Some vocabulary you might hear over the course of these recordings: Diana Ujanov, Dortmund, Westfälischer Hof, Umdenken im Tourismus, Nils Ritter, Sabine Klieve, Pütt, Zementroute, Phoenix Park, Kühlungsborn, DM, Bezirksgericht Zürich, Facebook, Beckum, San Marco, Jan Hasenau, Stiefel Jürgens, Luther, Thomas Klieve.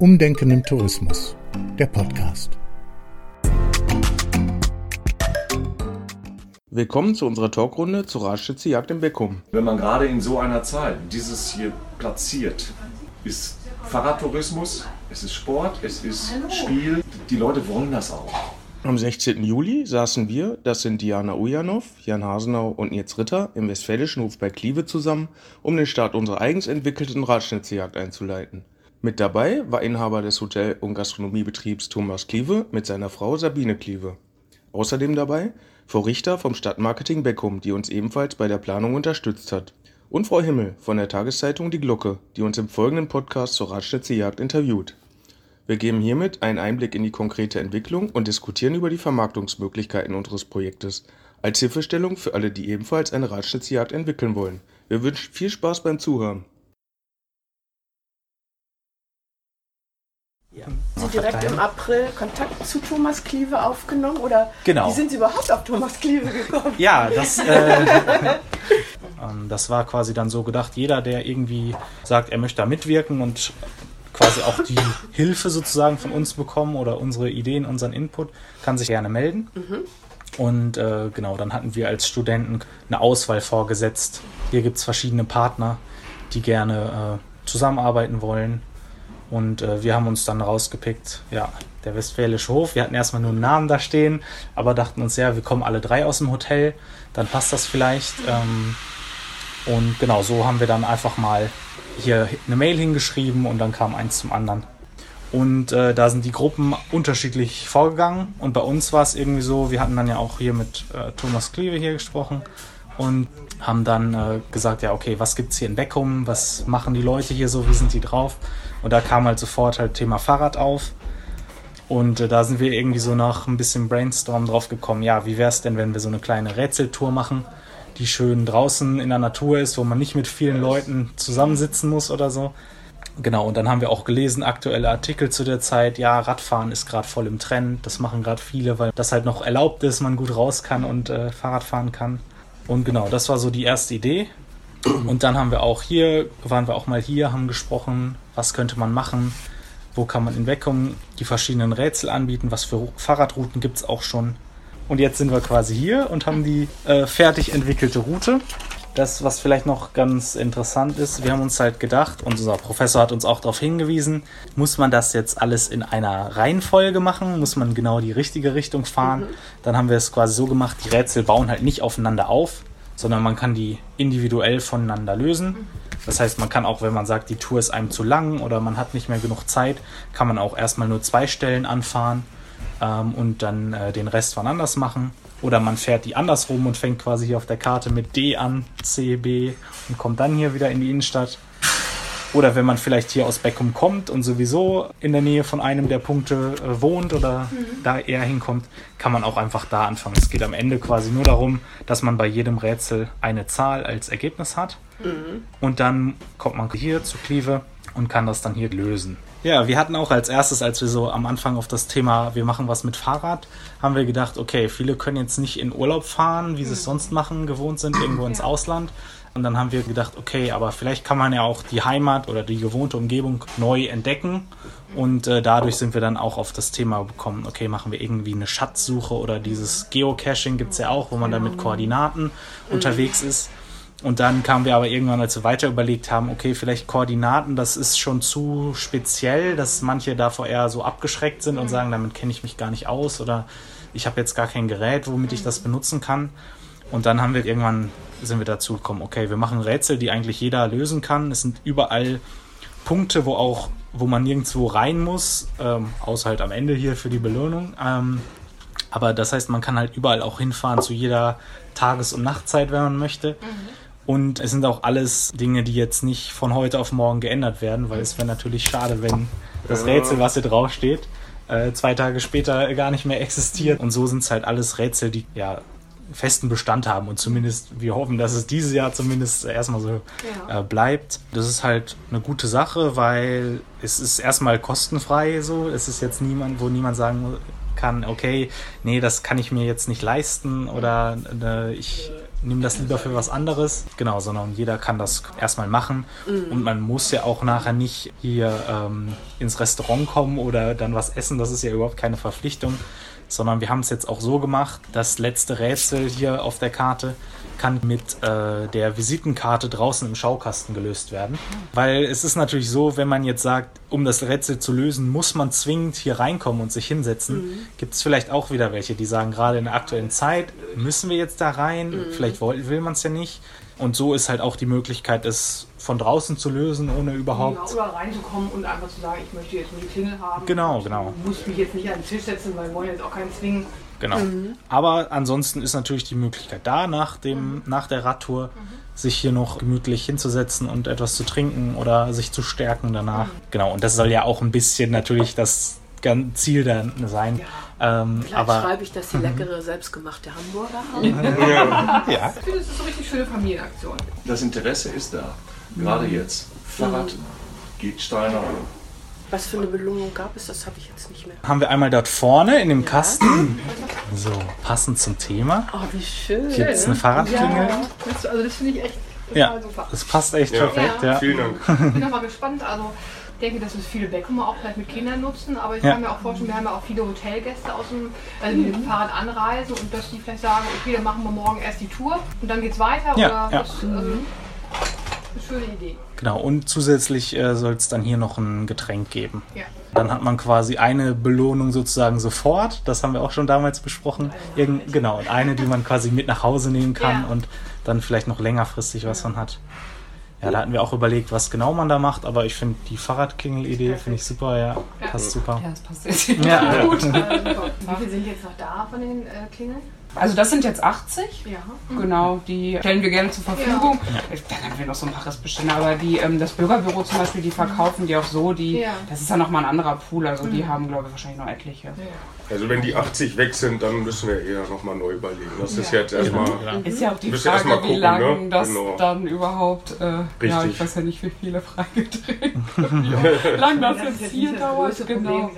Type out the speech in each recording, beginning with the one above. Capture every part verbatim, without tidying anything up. Umdenken im Tourismus, der Podcast. Willkommen zu unserer Talkrunde zur Radschützenjagd im Beckum. Wenn man gerade in so einer Zahl dieses hier platziert, ist Fahrradtourismus, es ist Sport, es ist Spiel. Die Leute wollen das auch. Am sechzehnten Juli saßen wir, das sind Diana Ujanov, Jan Hasenau und Nils Ritter, im Westfälischen Hof bei Klieve zusammen, um den Start unserer eigens entwickelten Radschnitzeljagd einzuleiten. Mit dabei war Inhaber des Hotel- und Gastronomiebetriebs Thomas Klieve mit seiner Frau Sabine Klieve. Außerdem dabei Frau Richter vom Stadtmarketing Beckum, die uns ebenfalls bei der Planung unterstützt hat. Und Frau Himmel von der Tageszeitung Die Glocke, die uns im folgenden Podcast zur Radschnitzeljagd interviewt. Wir geben hiermit einen Einblick in die konkrete Entwicklung und diskutieren über die Vermarktungsmöglichkeiten unseres Projektes, als Hilfestellung für alle, die ebenfalls eine Radschnitzeljagd entwickeln wollen. Wir wünschen viel Spaß beim Zuhören. Ja. Haben Sie direkt im April Kontakt zu Thomas Klieve aufgenommen? Oder genau. Wie sind Sie überhaupt auf Thomas Klieve gekommen? Ja, das, äh, das war quasi dann so gedacht, jeder, der irgendwie sagt, er möchte da mitwirken und quasi auch die Hilfe sozusagen von uns bekommen oder unsere Ideen, unseren Input, kann sich gerne melden. Mhm. Und äh, genau, dann hatten wir als Studenten eine Auswahl vorgesetzt. Hier gibt es verschiedene Partner, die gerne äh, zusammenarbeiten wollen. Und äh, wir haben uns dann rausgepickt, ja, der Westfälische Hof. Wir hatten erstmal nur einen Namen da stehen, aber dachten uns, ja, wir kommen alle drei aus dem Hotel, dann passt das vielleicht. Ähm, und genau, so haben wir dann einfach mal hier eine Mail hingeschrieben und dann kam eins zum anderen. Und äh, da sind die Gruppen unterschiedlich vorgegangen. Und bei uns war es irgendwie so, wir hatten dann ja auch hier mit äh, Thomas Klieve hier gesprochen und haben dann äh, gesagt, ja okay, was gibt's hier in Beckum, was machen die Leute hier so, wie sind die drauf? Und da kam halt sofort halt Thema Fahrrad auf. Und äh, da sind wir irgendwie so nach ein bisschen Brainstorm drauf gekommen, ja, wie wär's denn, wenn wir so eine kleine Rätseltour machen, die schön draußen in der Natur ist, wo man nicht mit vielen Leuten zusammensitzen muss oder so. Genau, und dann haben wir auch gelesen, aktuelle Artikel zu der Zeit, ja, Radfahren ist gerade voll im Trend, das machen gerade viele, weil das halt noch erlaubt ist, man gut raus kann und äh, Fahrrad fahren kann. Und genau, das war so die erste Idee. Und dann haben wir auch hier, waren wir auch mal hier, haben gesprochen, was könnte man machen, wo kann man in Beckum die verschiedenen Rätsel anbieten, was für Fahrradrouten gibt es auch schon. Und jetzt sind wir quasi hier und haben die äh, fertig entwickelte Route. Das, was vielleicht noch ganz interessant ist, wir haben uns halt gedacht, und unser Professor hat uns auch darauf hingewiesen, muss man das jetzt alles in einer Reihenfolge machen? Muss man genau die richtige Richtung fahren? Mhm. Dann haben wir es quasi so gemacht, die Rätsel bauen halt nicht aufeinander auf, sondern man kann die individuell voneinander lösen. Das heißt, man kann auch, wenn man sagt, die Tour ist einem zu lang oder man hat nicht mehr genug Zeit, kann man auch erstmal nur zwei Stellen anfahren. Und dann äh, den Rest wann anders machen. Oder man fährt die andersrum und fängt quasi hier auf der Karte mit D an, C, B und kommt dann hier wieder in die Innenstadt. Oder wenn man vielleicht hier aus Beckum kommt und sowieso in der Nähe von einem der Punkte äh, wohnt oder mhm. da eher hinkommt, kann man auch einfach da anfangen. Es geht am Ende quasi nur darum, dass man bei jedem Rätsel eine Zahl als Ergebnis hat. Mhm. Und dann kommt man hier zu Klieve und kann das dann hier lösen. Ja, wir hatten auch als erstes, als wir so am Anfang auf das Thema, wir machen was mit Fahrrad, haben wir gedacht, okay, viele können jetzt nicht in Urlaub fahren, wie sie es sonst machen, gewohnt sind, irgendwo ins Ausland. Und dann haben wir gedacht, okay, aber vielleicht kann man ja auch die Heimat oder die gewohnte Umgebung neu entdecken. Und äh, dadurch sind wir dann auch auf das Thema gekommen, okay, machen wir irgendwie eine Schatzsuche oder dieses Geocaching gibt es ja auch, wo man dann mit Koordinaten unterwegs ist. Und dann kamen wir aber irgendwann, als wir weiter überlegt haben, okay, vielleicht Koordinaten, das ist schon zu speziell, dass manche davor eher so abgeschreckt sind und sagen, damit kenne ich mich gar nicht aus oder ich habe jetzt gar kein Gerät, womit ich das benutzen kann. Und dann haben wir irgendwann, sind wir dazu gekommen, okay, wir machen Rätsel, die eigentlich jeder lösen kann. Es sind überall Punkte, wo auch, wo man nirgendwo rein muss, ähm, außer halt am Ende hier für die Belohnung. Ähm, aber das heißt, man kann halt überall auch hinfahren zu jeder Tages- und Nachtzeit, wenn man möchte. Mhm. Und es sind auch alles Dinge, die jetzt nicht von heute auf morgen geändert werden, weil es wäre natürlich schade, wenn das Rätsel, was hier draufsteht, zwei Tage später gar nicht mehr existiert. Und so sind es halt alles Rätsel, die ja festen Bestand haben. Und zumindest, wir hoffen, dass es dieses Jahr zumindest erstmal so ja. äh, bleibt. Das ist halt eine gute Sache, weil es ist erstmal kostenfrei so. Es ist jetzt niemand, wo niemand sagen kann, okay, nee, das kann ich mir jetzt nicht leisten oder äh, ich nimm das lieber für was anderes. Genau, sondern jeder kann das erstmal machen. Mhm. Und man muss ja auch nachher nicht hier ähm, ins Restaurant kommen oder dann was essen. Das ist ja überhaupt keine Verpflichtung. Sondern wir haben es jetzt auch so gemacht, das letzte Rätsel hier auf der Karte kann mit äh, der Visitenkarte draußen im Schaukasten gelöst werden. Weil es ist natürlich so, wenn man jetzt sagt, um das Rätsel zu lösen, muss man zwingend hier reinkommen und sich hinsetzen. Mhm. Gibt es vielleicht auch wieder welche, die sagen, gerade in der aktuellen Zeit müssen wir jetzt da rein, mhm. vielleicht will, will man es ja nicht. Und so ist halt auch die Möglichkeit, es von draußen zu lösen, ohne überhaupt... Genau, oder reinzukommen und einfach zu sagen, ich möchte jetzt eine Klingel haben. Genau, genau. Ich muss mich jetzt nicht an den Tisch setzen, weil wir wollen jetzt auch keinen zwingen. Genau. Mhm. Aber ansonsten ist natürlich die Möglichkeit da, nach, dem, mhm. nach der Radtour mhm. sich hier noch gemütlich hinzusetzen und etwas zu trinken oder sich zu stärken danach. Mhm. Genau, und das soll ja auch ein bisschen natürlich das Ziel dann sein. Ja. Ähm, Vielleicht aber, schreibe ich das die leckere, selbstgemachte Hamburger an. Ja. Ja. Ich finde, das ist eine richtig schöne Familienaktion. Das Interesse ist da, gerade mhm. jetzt. Fahrrad mhm. geht steiner. Was für eine Belohnung gab es, das habe ich jetzt nicht mehr. Haben wir einmal dort vorne in dem ja. Kasten, so passend zum Thema. Oh, wie schön. Hier ist eine Fahrradklingel. Ja. Also das finde ich echt ja. total super. Das passt echt ja. perfekt. Ja. Ja. Vielen Dank. Ich bin auch mal gespannt. Also ich denke, dass wir viele Beckhammer auch vielleicht mit Kindern nutzen. Aber ich ja. kann mir auch vorstellen, wir haben ja auch viele Hotelgäste aus dem, also mit dem Fahrrad anreisen. Und dass die vielleicht sagen, okay, dann machen wir morgen erst die Tour und dann geht's weiter. Ja. Oder ja. Das, also, schöne Idee. Genau, und zusätzlich äh, soll es dann hier noch ein Getränk geben. Ja. Dann hat man quasi eine Belohnung sozusagen sofort, das haben wir auch schon damals besprochen. Irgend, genau, und eine, die man quasi mit nach Hause nehmen kann ja. und dann vielleicht noch längerfristig was ja. von hat. Ja, da hatten wir auch überlegt, was genau man da macht, aber ich finde die Fahrradklingel-Idee finde ich super, ja, ja, passt super. Ja, das passt jetzt ja. Ja. gut. Ja, wie viele sind jetzt noch da von den äh, Klingeln? Also das sind jetzt achtzig, ja. mhm. genau, die stellen wir gerne zur Verfügung. Ja. Ja. Dann haben wir noch so ein paar Restbestände, aber die, ähm, das Bürgerbüro zum Beispiel, die verkaufen die auch so, die, ja. das ist ja nochmal ein anderer Pool, also mhm. die haben, glaube ich, wahrscheinlich noch etliche. Ja. Also wenn die achtzig weg sind, dann müssen wir eher nochmal neu überlegen. Das ja. ist jetzt erstmal... Ja. Ist ja auch die Frage, gucken, wie lange ne? das genau. dann überhaupt... Äh, Richtig. Ja, ich weiß ja nicht, wie viele Frage drin. Wie lange das jetzt hier dauert, genau.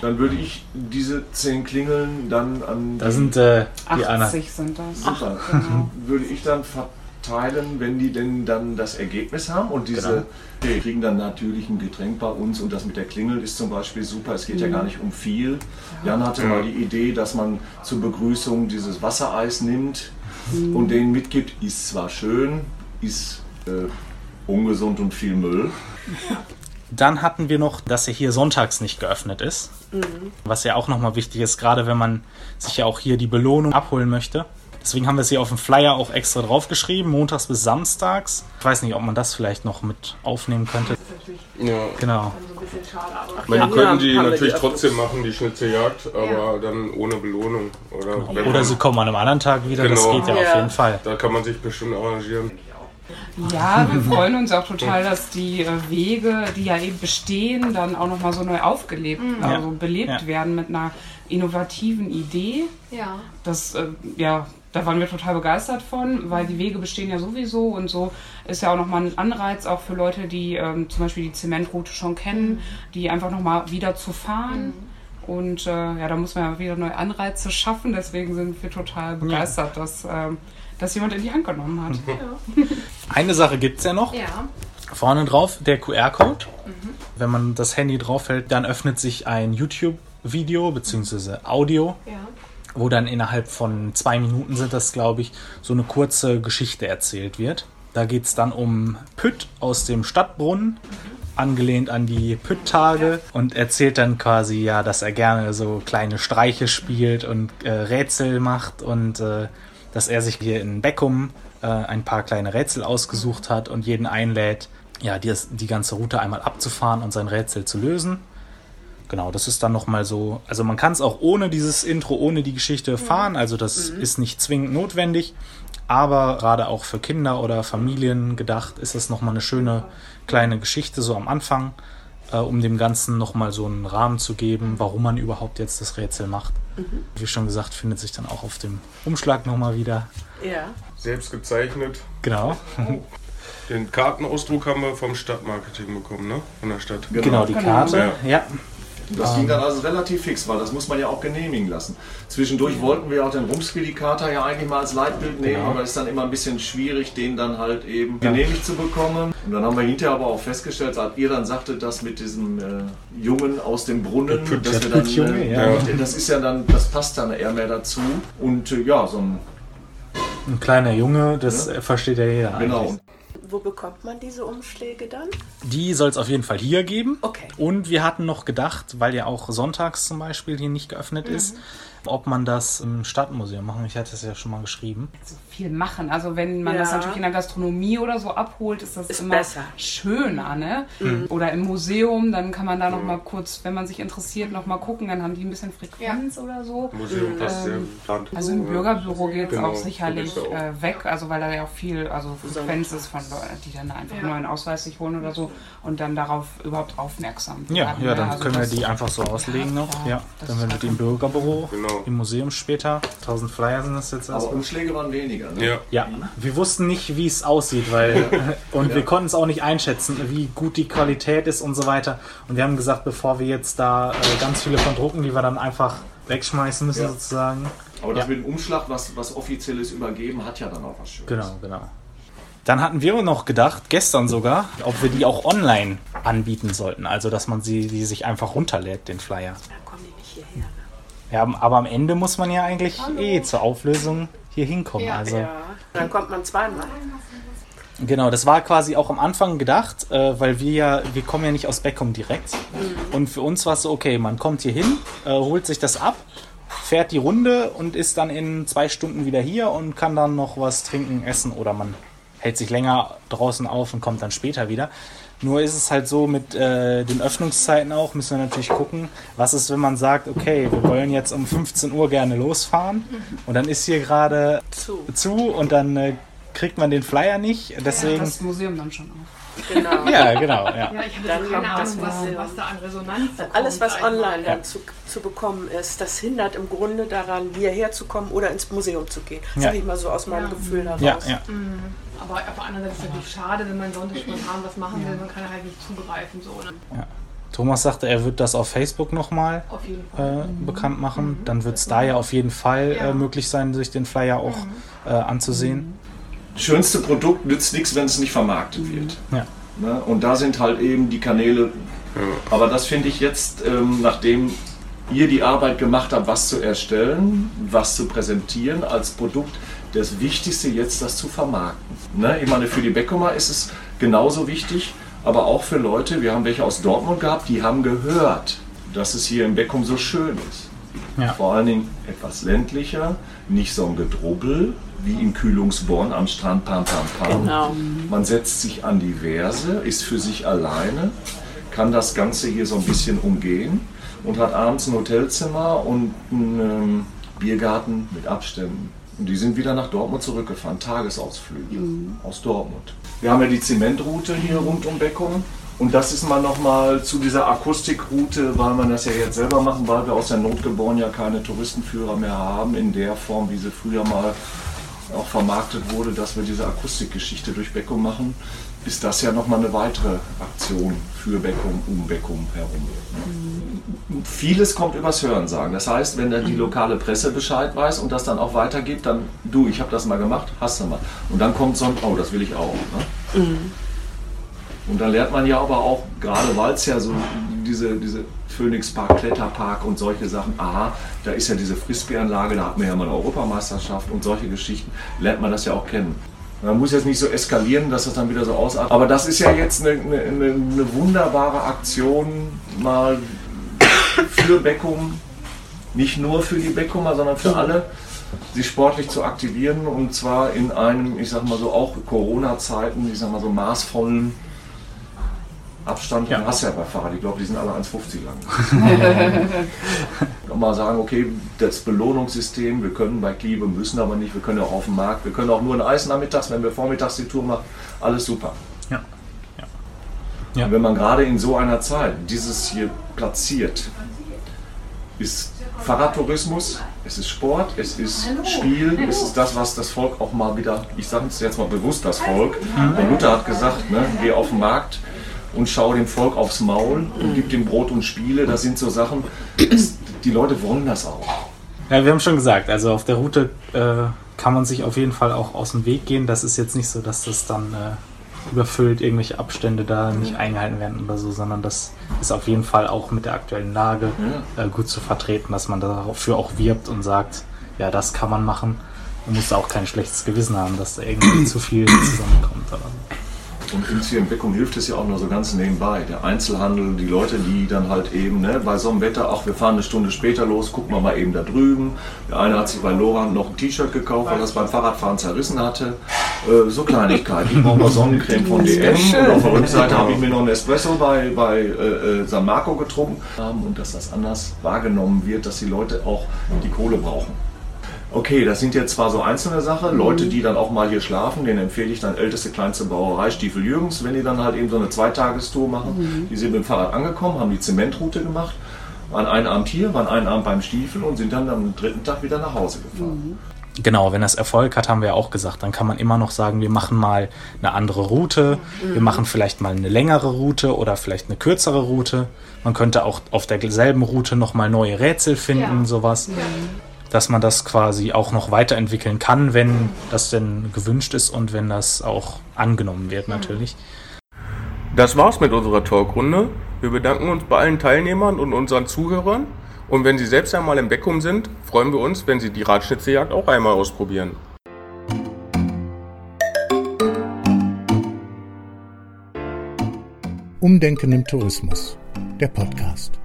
Dann würde ich diese zehn Klingeln dann an... Da sind äh, die achtzig sind das. Ach, genau. Würde ich dann verteilen, wenn die denn dann das Ergebnis haben und diese... Genau. Die kriegen dann natürlich ein Getränk bei uns und das mit der Klingel ist zum Beispiel super, es geht mhm. ja gar nicht um viel. Jan hatte ja. mal die Idee, dass man zur Begrüßung dieses Wassereis nimmt mhm. und denen mitgibt, ist zwar schön, ist äh, ungesund und viel Müll. Dann hatten wir noch, dass er hier sonntags nicht geöffnet ist, mhm. was ja auch nochmal wichtig ist, gerade wenn man sich ja auch hier die Belohnung abholen möchte. Deswegen haben wir es hier auf dem Flyer auch extra draufgeschrieben, montags bis samstags. Ich weiß nicht, ob man das vielleicht noch mit aufnehmen könnte. Ja. Genau. Man ja, könnten die natürlich die trotzdem machen, die Schnitzeljagd, aber ja. dann ohne Belohnung. Oder, genau. Oder man, sie kommen an einem anderen Tag wieder, genau. das geht ja, ja auf jeden Fall. Da kann man sich bestimmt arrangieren. Ja, wir freuen uns auch total, dass die Wege, die ja eben bestehen, dann auch nochmal so neu aufgelebt, ja. also belebt ja. werden mit einer innovativen Idee. Ja. Das, äh, ja, da waren wir total begeistert von, weil die Wege bestehen ja sowieso und so ist ja auch nochmal ein Anreiz auch für Leute, die ähm, zum Beispiel die Zementroute schon kennen, die einfach nochmal wieder zu fahren. Mhm. Und äh, ja, da muss man ja wieder neue Anreize schaffen, deswegen sind wir total begeistert, ja. dass... Ähm, dass jemand in die Hand genommen hat. Ja. Eine Sache gibt es ja noch. Ja. Vorne drauf der Q R-Code. Mhm. Wenn man das Handy draufhält, dann öffnet sich ein YouTube-Video bzw. Audio, ja. wo dann innerhalb von zwei Minuten sind das, glaube ich, so eine kurze Geschichte erzählt wird. Da geht es dann um Pütt aus dem Stadtbrunnen, mhm. angelehnt an die Pütt-Tage ja. und erzählt dann quasi, ja, dass er gerne so kleine Streiche spielt und äh, Rätsel macht und äh, dass er sich hier in Beckum äh, ein paar kleine Rätsel ausgesucht hat und jeden einlädt, ja, die, die ganze Route einmal abzufahren und sein Rätsel zu lösen. Genau, das ist dann nochmal so, also man kann es auch ohne dieses Intro, ohne die Geschichte fahren, also das mhm. ist nicht zwingend notwendig, aber gerade auch für Kinder oder Familien gedacht, ist das nochmal eine schöne kleine Geschichte so am Anfang, äh, um dem Ganzen nochmal so einen Rahmen zu geben, warum man überhaupt jetzt das Rätsel macht. Mhm. Wie schon gesagt, findet sich dann auch auf dem Umschlag nochmal wieder. Ja. Selbst gezeichnet. Genau. Oh. Den Kartenausdruck haben wir vom Stadtmarketing bekommen, ne? Von der Stadt. Genau, genau die Karte. Ja. ja. Das ähm, ging dann also relativ fix, weil das muss man ja auch genehmigen lassen. Zwischendurch ja. wollten wir auch den Rumspeli-Kater ja eigentlich mal als Leitbild nehmen, genau. aber es ist dann immer ein bisschen schwierig, den dann halt eben ja. genehmigt zu bekommen. Und dann haben wir hinterher aber auch festgestellt, als ihr dann sagtet, dass mit diesem äh, Jungen aus dem Brunnen, Pütt, dass wir dann, Pütt, Junge, äh, ja. das ist ja dann, das passt dann eher mehr dazu. Und äh, ja, so ein Ein kleiner Junge, das ja. versteht ja jeder genau. eigentlich. Wo bekommt man diese Umschläge dann? Die soll es auf jeden Fall hier geben. Okay. Und wir hatten noch gedacht, weil ja auch sonntags zum Beispiel hier nicht geöffnet mhm. ist, ob man das im Stadtmuseum machen. Ich hatte es ja schon mal geschrieben. So viel machen. Also wenn man ja. das natürlich in der Gastronomie oder so abholt, ist das ist immer besser. Schöner, ne? Mhm. Oder im Museum, dann kann man da mhm. noch mal kurz, wenn man sich interessiert, noch mal gucken. Dann haben die ein bisschen Frequenz ja. oder so. Museum passt ähm, ja. Also im Bürgerbüro geht es genau. auch sicherlich auch. Äh, weg, also weil da ja auch viel, also Frequenz ist von Leuten, die dann einfach ja. einen neuen Ausweis sich holen oder so und dann darauf überhaupt aufmerksam werden. Ja, ja, dann also können wir die einfach so auslegen ja, noch. Ja, dann werden wir die im Bürgerbüro. Genau. Im Museum später. tausend Flyer sind das jetzt. Aber Umschläge waren weniger, ne? Ja. ja. Wir wussten nicht, wie es aussieht, weil und ja. wir konnten es auch nicht einschätzen, wie gut die Qualität ist und so weiter. Und wir haben gesagt, bevor wir jetzt da äh, ganz viele von drucken, die wir dann einfach wegschmeißen müssen, ja. sozusagen. Aber das ja. mit dem Umschlag, was, was Offizielles übergeben, hat ja dann auch was Schönes. Genau, genau. Dann hatten wir noch gedacht, gestern sogar, ob wir die auch online anbieten sollten. Also, dass man sie die sich einfach runterlädt, den Flyer. Dann kommen die nicht hierher. Ja, aber am Ende muss man ja eigentlich Hallo. eh zur Auflösung hier hinkommen. Ja, also, ja. Dann kommt man zweimal. Genau, das war quasi auch am Anfang gedacht, weil wir ja, wir kommen ja nicht aus Beckum direkt. Mhm. Und für uns war es so, okay, man kommt hier hin, holt sich das ab, fährt die Runde und ist dann in zwei Stunden wieder hier und kann dann noch was trinken, essen oder man hält sich länger draußen auf und kommt dann später wieder. Nur ist es halt so, mit äh, den Öffnungszeiten auch, müssen wir natürlich gucken, was ist, wenn man sagt, okay, wir wollen jetzt um fünfzehn Uhr gerne losfahren und dann ist hier gerade zu. zu und dann äh, kriegt man den Flyer nicht. Deswegen ja, das Museum dann schon auf. Genau. Ja, genau. Ja, ja ich habe keine Ahnung, das was, was da an Resonanz kommt. Alles, was online dann ja. zu, zu bekommen ist, das hindert im Grunde daran, hierher zu kommen oder ins Museum zu gehen. Das ja. sage ich mal so aus meinem ja. Gefühl heraus. Ja, ja. Mhm. Aber auf der anderen Seite ist es natürlich schade, wenn man sonntags spontan was machen will, man kann halt nicht zugreifen. So, ne? ja. Thomas sagte, er wird das auf Facebook nochmal äh, mhm. bekannt machen. Mhm. Dann wird es da ja auf jeden Fall ja. äh, möglich sein, sich den Flyer auch mhm. äh, anzusehen. Das schönste Produkt nützt nichts, wenn es nicht vermarktet mhm. wird. Ja. Ne? Und da sind halt eben die Kanäle. Aber das finde ich jetzt, ähm, nachdem ihr die Arbeit gemacht habt, was zu erstellen, was zu präsentieren als Produkt, das Wichtigste jetzt, das zu vermarkten. Ne? Ich meine, für die Beckumer ist es genauso wichtig, aber auch für Leute, wir haben welche aus Dortmund gehabt, die haben gehört, dass es hier im Beckum so schön ist. Ja. Vor allen Dingen etwas ländlicher, nicht so ein Gedrubbel wie in Kühlungsborn am Strand, pam, pam, pam. Genau. Man setzt sich an die Verse, ist für sich alleine, kann das Ganze hier so ein bisschen umgehen und hat abends ein Hotelzimmer und einen ähm, Biergarten mit Abständen. Und die sind wieder nach Dortmund zurückgefahren, Tagesausflüge mhm. aus Dortmund. Wir haben ja die Zementroute hier rund um Beckum. Und das ist mal nochmal zu dieser Akustikroute, weil man das ja jetzt selber machen, weil wir aus der Not geboren ja keine Touristenführer mehr haben, in der Form, wie sie früher mal auch vermarktet wurde, dass wir diese Akustikgeschichte durch Beckum machen, ist das ja nochmal eine weitere Aktion für Beckum, um Beckum herum. Mhm. Vieles kommt übers Hören sagen. Das heißt, wenn dann die lokale Presse Bescheid weiß und das dann auch weitergibt, dann, du, ich habe das mal gemacht, hast du mal. Und dann kommt so ein, oh, das will ich auch. Ne? Mhm. Und dann lernt man ja aber auch, gerade weil es ja so diese, diese Phoenix Park, Kletterpark und solche Sachen, aha, da ist ja diese Frisbee-Anlage, da hat man ja mal eine Europameisterschaft und solche Geschichten, lernt man das ja auch kennen. Man muss jetzt nicht so eskalieren, dass das dann wieder so ausartet. Aber das ist ja jetzt eine, eine, eine wunderbare Aktion, mal für Beckum, nicht nur für die Beckumer, sondern für alle, sie sportlich zu aktivieren und zwar in einem, ich sag mal so, auch Corona-Zeiten, ich sag mal so maßvollen Abstand. Ja. Du hast ja bei Fahrrad, ich glaube, die sind alle eins fünfzig lang. Mal sagen, okay, das Belohnungssystem, wir können bei Klieve, müssen aber nicht, wir können auch auf den Markt, wir können auch nur ein Eis nachmittags, wenn wir vormittags die Tour machen, alles super. Ja. Ja. Und wenn man gerade in so einer Zeit dieses hier platziert, ist Fahrradtourismus, es ist Sport, es ist Spiel, es ist das, was das Volk auch mal wieder, ich sage es jetzt mal bewusst, das Volk, der Luther hat gesagt, ne, geh auf den Markt und schaue dem Volk aufs Maul und gib dem Brot und Spiele. Das sind so Sachen, die Leute wollen das auch. Ja, wir haben schon gesagt, also auf der Route äh, kann man sich auf jeden Fall auch aus dem Weg gehen. Das ist jetzt nicht so, dass das dann äh, überfüllt, irgendwelche Abstände da nicht eingehalten werden oder so, sondern das ist auf jeden Fall auch mit der aktuellen Lage äh, gut zu vertreten, dass man dafür auch wirbt und sagt, ja, das kann man machen. Man muss da auch kein schlechtes Gewissen haben, dass da irgendwie zu viel zusammenkommt. Oder? Und uns hier in Beckum hilft es ja auch nur so ganz nebenbei. Der Einzelhandel, die Leute, die dann halt eben, ne, bei so einem Wetter, ach, wir fahren eine Stunde später los, gucken wir mal eben da drüben. Der eine hat sich bei Loran noch ein T-Shirt gekauft, weil er es beim Fahrradfahren zerrissen hatte. Äh, so Kleinigkeiten. Ich brauche mal Sonnencreme von D M. Und auf der Rückseite habe ich mir noch einen Espresso bei, bei äh, San Marco getrunken. Und dass das anders wahrgenommen wird, dass die Leute auch die Kohle brauchen. Okay, das sind jetzt zwar so einzelne Sachen, Leute, die dann auch mal hier schlafen, denen empfehle ich dann älteste, kleinste Brauerei, Stiefel Jürgens, wenn die dann halt eben so eine Zweitagestour machen. Mhm. Die sind mit dem Fahrrad angekommen, haben die Zementroute gemacht, waren einen Abend hier, waren einen Abend beim Stiefel und sind dann am dritten Tag wieder nach Hause gefahren. Mhm. Genau, wenn das Erfolg hat, haben wir ja auch gesagt, dann kann man immer noch sagen, wir machen mal eine andere Route, mhm. wir machen vielleicht mal eine längere Route oder vielleicht eine kürzere Route. Man könnte auch auf derselben Route nochmal neue Rätsel finden, ja. sowas. Ja. Dass man das quasi auch noch weiterentwickeln kann, wenn das denn gewünscht ist und wenn das auch angenommen wird natürlich. Das war's mit unserer Talkrunde. Wir bedanken uns bei allen Teilnehmern und unseren Zuhörern. Und wenn Sie selbst einmal im Beckum sind, freuen wir uns, wenn Sie die Radschnitzeljagd auch einmal ausprobieren. Umdenken im Tourismus, der Podcast.